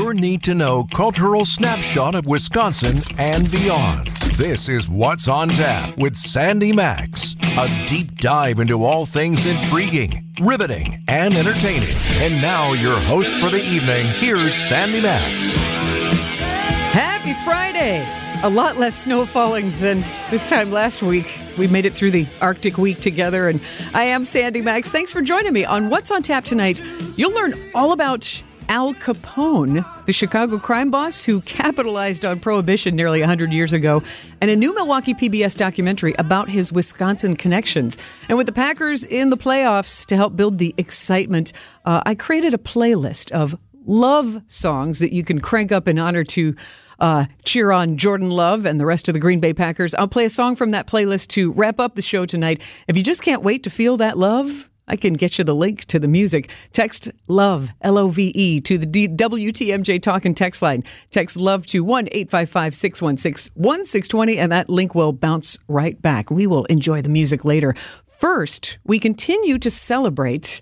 your need-to-know cultural snapshot of Wisconsin and beyond. This is What's on Tap with Sandy Max, a deep dive into all things intriguing, riveting, and entertaining. And now your host for the evening, here's Sandy Max. Happy Friday! A lot less snow falling than this time last week. We made it through the Arctic week together, and I am Sandy Max. Thanks for joining me on What's on Tap tonight. You'll learn all about Al Capone, the Chicago crime boss who capitalized on Prohibition nearly 100 years ago, and a new Milwaukee PBS documentary about his Wisconsin connections. And with the Packers in the playoffs, to help build the excitement, I created a playlist of love songs that you can crank up in honor to cheer on Jordan Love and the rest of the Green Bay Packers. I'll play a song from that playlist to wrap up the show tonight. If you just can't wait to feel that love, I can get you the link to the music. Text LOVE, L-O-V-E, to the WTMJ Talk and Text line. Text LOVE to 1-855-616-1620, and that link will bounce right back. We will enjoy the music later. First, we continue to celebrate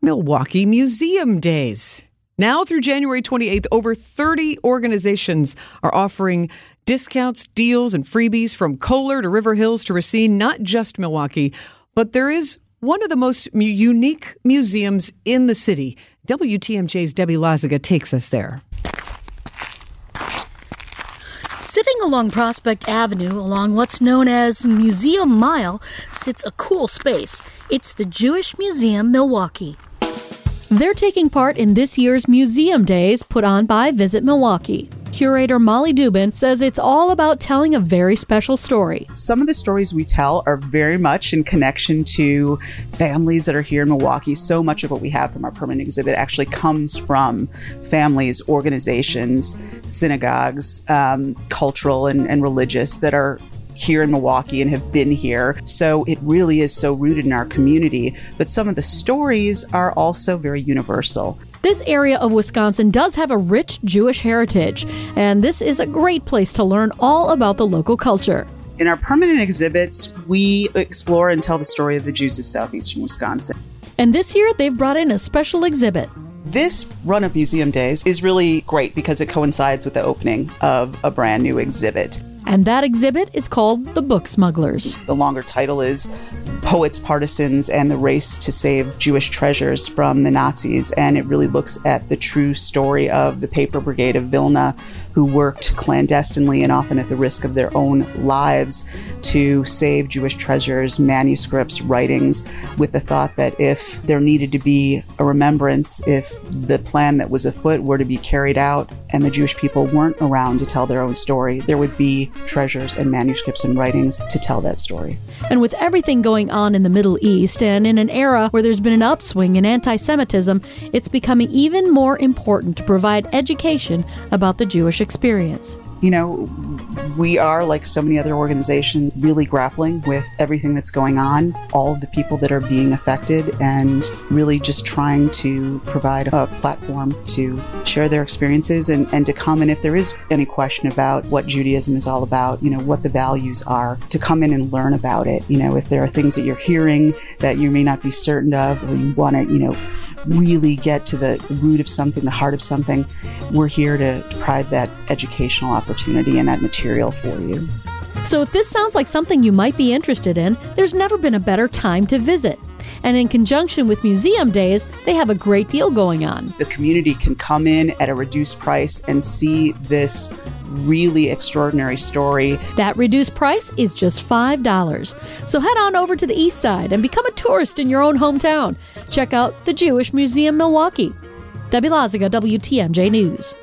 Milwaukee Museum Days. Now through January 28th, over 30 organizations are offering discounts, deals, and freebies from Kohler to River Hills to Racine, not just Milwaukee. But there is one of the most unique museums in the city. WTMJ's Debbie Lazaga takes us there. Sitting along Prospect Avenue, along what's known as Museum Mile, sits a cool space. It's the Jewish Museum Milwaukee. They're taking part in this year's Museum Days put on by Visit Milwaukee. Curator Molly Dubin says it's all about telling a very special story. Some of the stories we tell are very much in connection to families that are here in Milwaukee. So much of what we have from our permanent exhibit actually comes from families, organizations, synagogues, cultural and religious that are here in Milwaukee and have been here. So it really is so rooted in our community. But some of the stories are also very universal. This area of Wisconsin does have a rich Jewish heritage, and this is a great place to learn all about the local culture. In our permanent exhibits, we explore and tell the story of the Jews of southeastern Wisconsin. And this year, they've brought in a special exhibit. This run of Museum Days is really great because it coincides with the opening of a brand new exhibit. And that exhibit is called The Book Smugglers. The longer title is Poets, Partisans, and the Race to Save Jewish Treasures from the Nazis. And it really looks at the true story of the Paper Brigade of Vilna, who worked clandestinely and often at the risk of their own lives to save Jewish treasures, manuscripts, writings, with the thought that if there needed to be a remembrance, if the plan that was afoot were to be carried out and the Jewish people weren't around to tell their own story, there would be treasures and manuscripts and writings to tell that story. And with everything going on in the Middle East and in an era where there's been an upswing in anti-Semitism, it's becoming even more important to provide education about the Jewish experience. You know, we are, like so many other organizations, really grappling with everything that's going on, all of the people that are being affected, and really just trying to provide a platform to share their experiences and to come. And if there is any question about what Judaism is all about, you know, what the values are, to come in and learn about it. You know, if there are things that you're hearing that you may not be certain of, or you want to, you know, really get to the root of something, the heart of something, we're here to provide that educational opportunity and that material for you. So if this sounds like something you might be interested in, there's never been a better time to visit. And in conjunction with Museum Days, they have a great deal going on. The community can come in at a reduced price and see this really extraordinary story. That reduced price is just $5. So head on over to the east side and become a tourist in your own hometown. Check out the Jewish Museum Milwaukee. Debbie Lazaga, WTMJ News.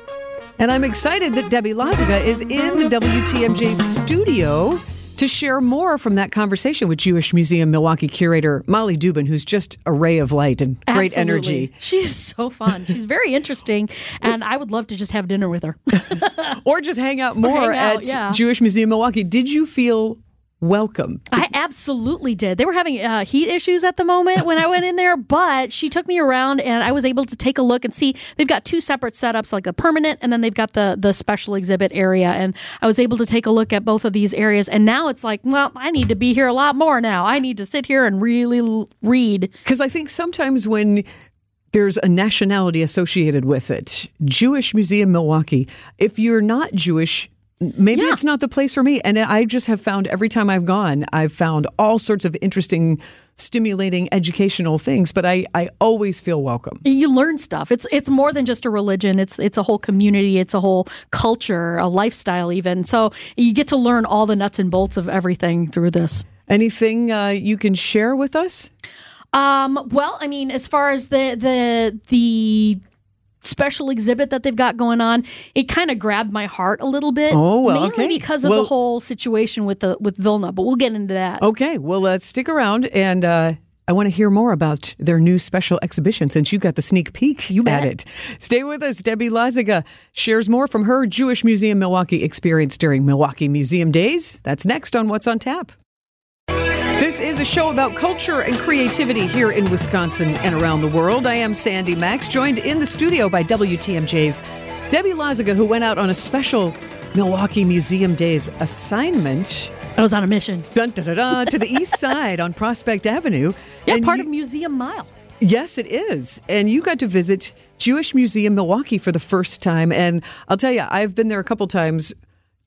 And I'm excited that Debbie Lazaga is in the WTMJ studio to share more from that conversation with Jewish Museum Milwaukee curator Molly Dubin, who's just a ray of light and great energy. She's so fun. She's very interesting, and I would love to just have dinner with her. Or just hang out more at Jewish Museum Milwaukee. Did you feel welcome? I absolutely did. They were having heat issues at the moment when I went in there, but she took me around and I was able to take a look and see they've got two separate setups, like the permanent, and then they've got the special exhibit area. And I was able to take a look at both of these areas. And now it's like, well, I need to be here a lot more now. I need to sit here and really read. Because I think sometimes when there's a nationality associated with it. Jewish Museum Milwaukee. If you're not Jewish, maybe it's not the place for me. And I just have found every time I've gone, I've found all sorts of interesting, stimulating, educational things. But I always feel welcome. You learn stuff. It's more than just a religion. It's a whole community. It's a whole culture, a lifestyle even. So you get to learn all the nuts and bolts of everything through this. Anything you can share with us? Well, I mean, as far as the special exhibit that they've got going on, it kind of grabbed my heart a little bit. Oh, well, mainly because of the whole situation with Vilna, but we'll get into that. Okay, well, let's stick around, and I want to hear more about their new special exhibition since you got the sneak peek at it. Stay with us. Debbie Lazaga shares more from her Jewish Museum Milwaukee experience during Milwaukee Museum Days. That's next on What's on Tap. This is a show about culture and creativity here in Wisconsin and around the world. I am Sandy Max, joined in the studio by WTMJ's Debbie Lazaga, who went out on a special Milwaukee Museum Days assignment. I was on a mission. Dun, dun, dun, dun, to the east side on Prospect Avenue. Yeah, and part of Museum Mile. Yes, it is. And you got to visit Jewish Museum Milwaukee for the first time. And I'll tell you, I've been there a couple times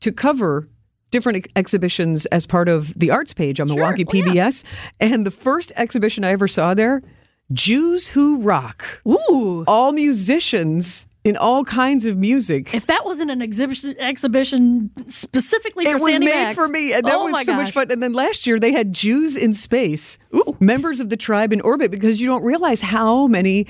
to cover different exhibitions as part of the arts page on Milwaukee PBS. Yeah. And the first exhibition I ever saw there, Jews Who Rock. Ooh. All musicians in all kinds of music. If that wasn't an exhibition specifically for Sandy Max. It was made for me. And that was so much fun. And then last year they had Jews in Space, ooh, members of the tribe in orbit, because you don't realize how many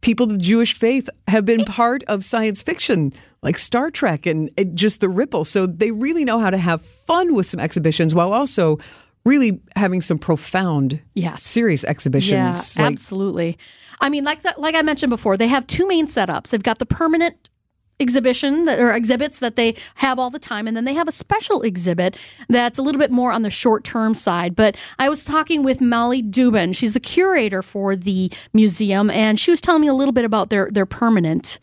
people of the Jewish faith have been part of science fiction, like Star Trek and just the ripple. So they really know how to have fun with some exhibitions while also really having some profound, serious exhibitions. Yeah, like, absolutely. I mean, like I mentioned before, they have two main setups. They've got the permanent exhibits that they have all the time, and then they have a special exhibit that's a little bit more on the short-term side. But I was talking with Molly Dubin. She's the curator for the museum, and she was telling me a little bit about their permanent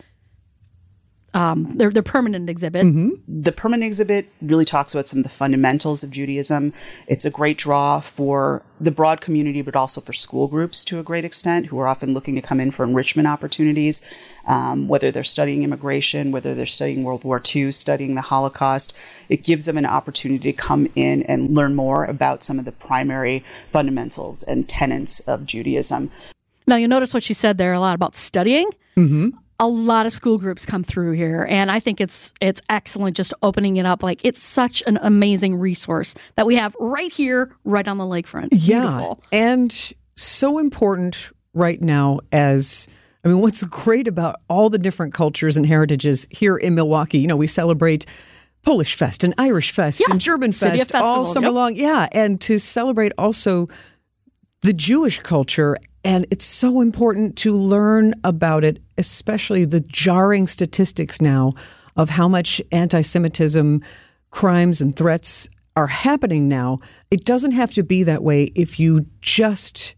their permanent exhibit. Mm-hmm. The permanent exhibit really talks about some of the fundamentals of Judaism. It's a great draw for the broad community, but also for school groups to a great extent, who are often looking to come in for enrichment opportunities, whether they're studying immigration, whether they're studying World War II, studying the Holocaust. It gives them an opportunity to come in and learn more about some of the primary fundamentals and tenets of Judaism. Now, you notice what she said there a lot about studying. Mm-hmm. A lot of school groups come through here, and I think it's excellent just opening it up. Like, it's such an amazing resource that we have right here, right on the lakefront. Yeah, beautiful. And so important right now as, I mean, what's great about all the different cultures and heritages here in Milwaukee, you know, we celebrate Polish Fest and Irish Fest and German Fest all summer long. Yeah, and to celebrate also the Jewish culture. And it's so important to learn about it, especially the jarring statistics now of how much anti-Semitism, crimes and threats are happening now. It doesn't have to be that way if you just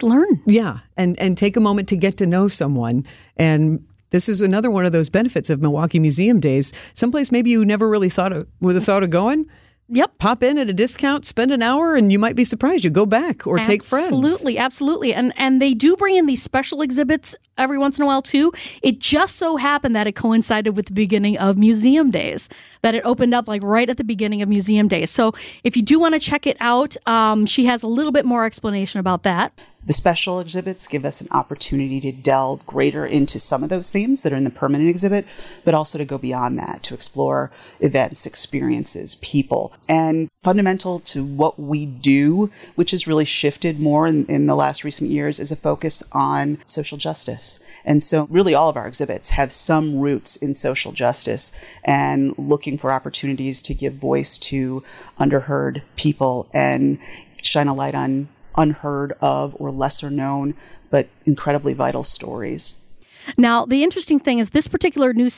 learn. Yeah. And take a moment to get to know someone. And this is another one of those benefits of Milwaukee Museum Days. Someplace maybe you never really would have thought of going. Yep. Pop in at a discount, spend an hour, and you might be surprised. You go back or take friends. Absolutely, absolutely. And they do bring in these special exhibits every once in a while, too. It just so happened that it coincided with the beginning of Museum Days, that it opened up like right at the beginning of Museum Days. So if you do want to check it out, she has a little bit more explanation about that. The special exhibits give us an opportunity to delve greater into some of those themes that are in the permanent exhibit, but also to go beyond that, to explore events, experiences, people. And fundamental to what we do, which has really shifted more in the last recent years, is a focus on social justice. And so really all of our exhibits have some roots in social justice and looking for opportunities to give voice to underheard people and shine a light on unheard of or lesser known, but incredibly vital stories. Now, the interesting thing is this particular new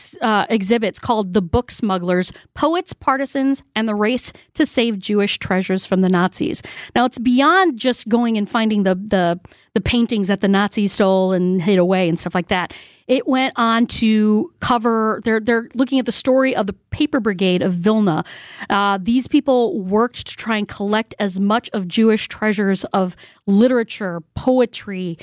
exhibit's called The Book Smugglers, Poets, Partisans, and the Race to Save Jewish Treasures from the Nazis. Now, it's beyond just going and finding the paintings that the Nazis stole and hid away and stuff like that. It went on to cover, they're looking at the story of the Paper Brigade of Vilna. These people worked to try and collect as much of Jewish treasures of literature, poetry,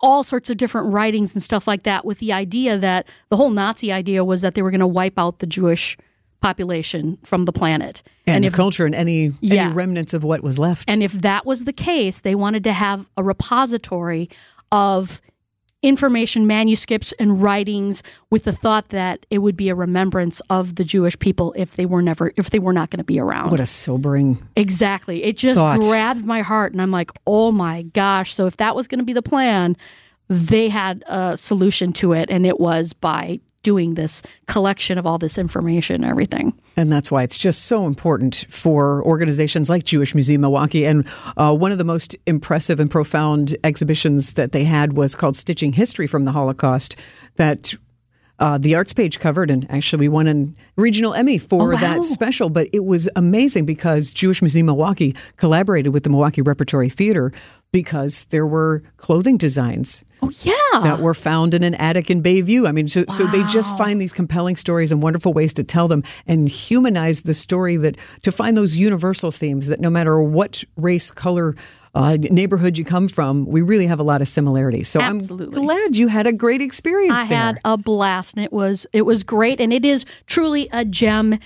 all sorts of different writings and stuff like that, with the idea that the whole Nazi idea was that they were going to wipe out the Jewish population from the planet. And the culture and any remnants of what was left. And if that was the case, they wanted to have a repository of information, manuscripts, and writings, with the thought that it would be a remembrance of the Jewish people if they were not going to be around. What a sobering thought. Exactly. It just grabbed my heart, and I'm like, oh my gosh. So if that was going to be the plan, they had a solution to it, and it was by doing this collection of all this information and everything. And that's why it's just so important for organizations like Jewish Museum Milwaukee. And one of the most impressive and profound exhibitions that they had was called Stitching History from the Holocaust, that the Arts Page covered, and actually we won a regional Emmy for that special. But it was amazing because Jewish Museum Milwaukee collaborated with the Milwaukee Repertory Theater, because there were clothing designs that were found in an attic in Bayview. I mean, so they just find these compelling stories and wonderful ways to tell them and humanize the story, that to find those universal themes that no matter what race, color, neighborhood you come from, we really have a lot of similarities. So I'm glad you had a great experience there. I had a blast, and it was great, and it is truly a gem.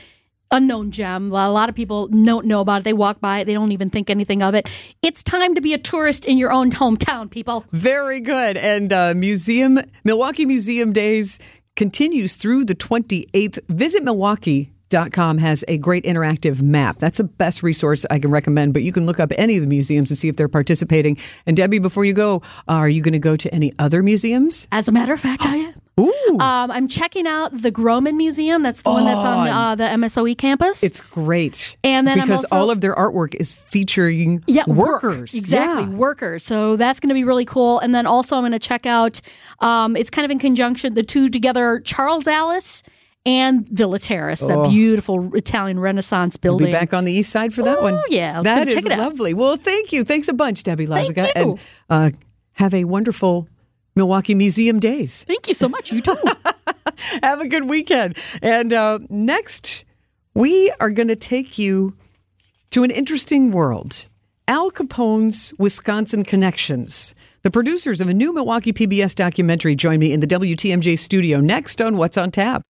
Unknown gem. A lot of people don't know about it. They walk by it. They don't even think anything of it. It's time to be a tourist in your own hometown, people. Very good. And Milwaukee Museum Days continues through the 28th. Visit Milwaukee.com has a great interactive map. That's the best resource I can recommend, but you can look up any of the museums and see if they're participating. And Debbie, before you go, are you going to go to any other museums? As a matter of fact, I am. Ooh. I'm checking out the Groman Museum. That's the one that's on the MSOE campus. It's great. And then because all of their artwork is featuring workers. Exactly, workers. So that's going to be really cool. And then also I'm going to check out, it's kind of in conjunction, the two together, Charles Alice and Villa Terrace, that beautiful Italian Renaissance building. We'll be back on the east side for that one. Oh, yeah. That is lovely. Well, thank you. Thanks a bunch, Debbie Lazaga. And have a wonderful Milwaukee Museum Days. Thank you so much. You too. Have a good weekend. And next, we are going to take you to an interesting world. Al Capone's Wisconsin connections. The producers of a new Milwaukee PBS documentary join me in the WTMJ studio next on What's on Tap.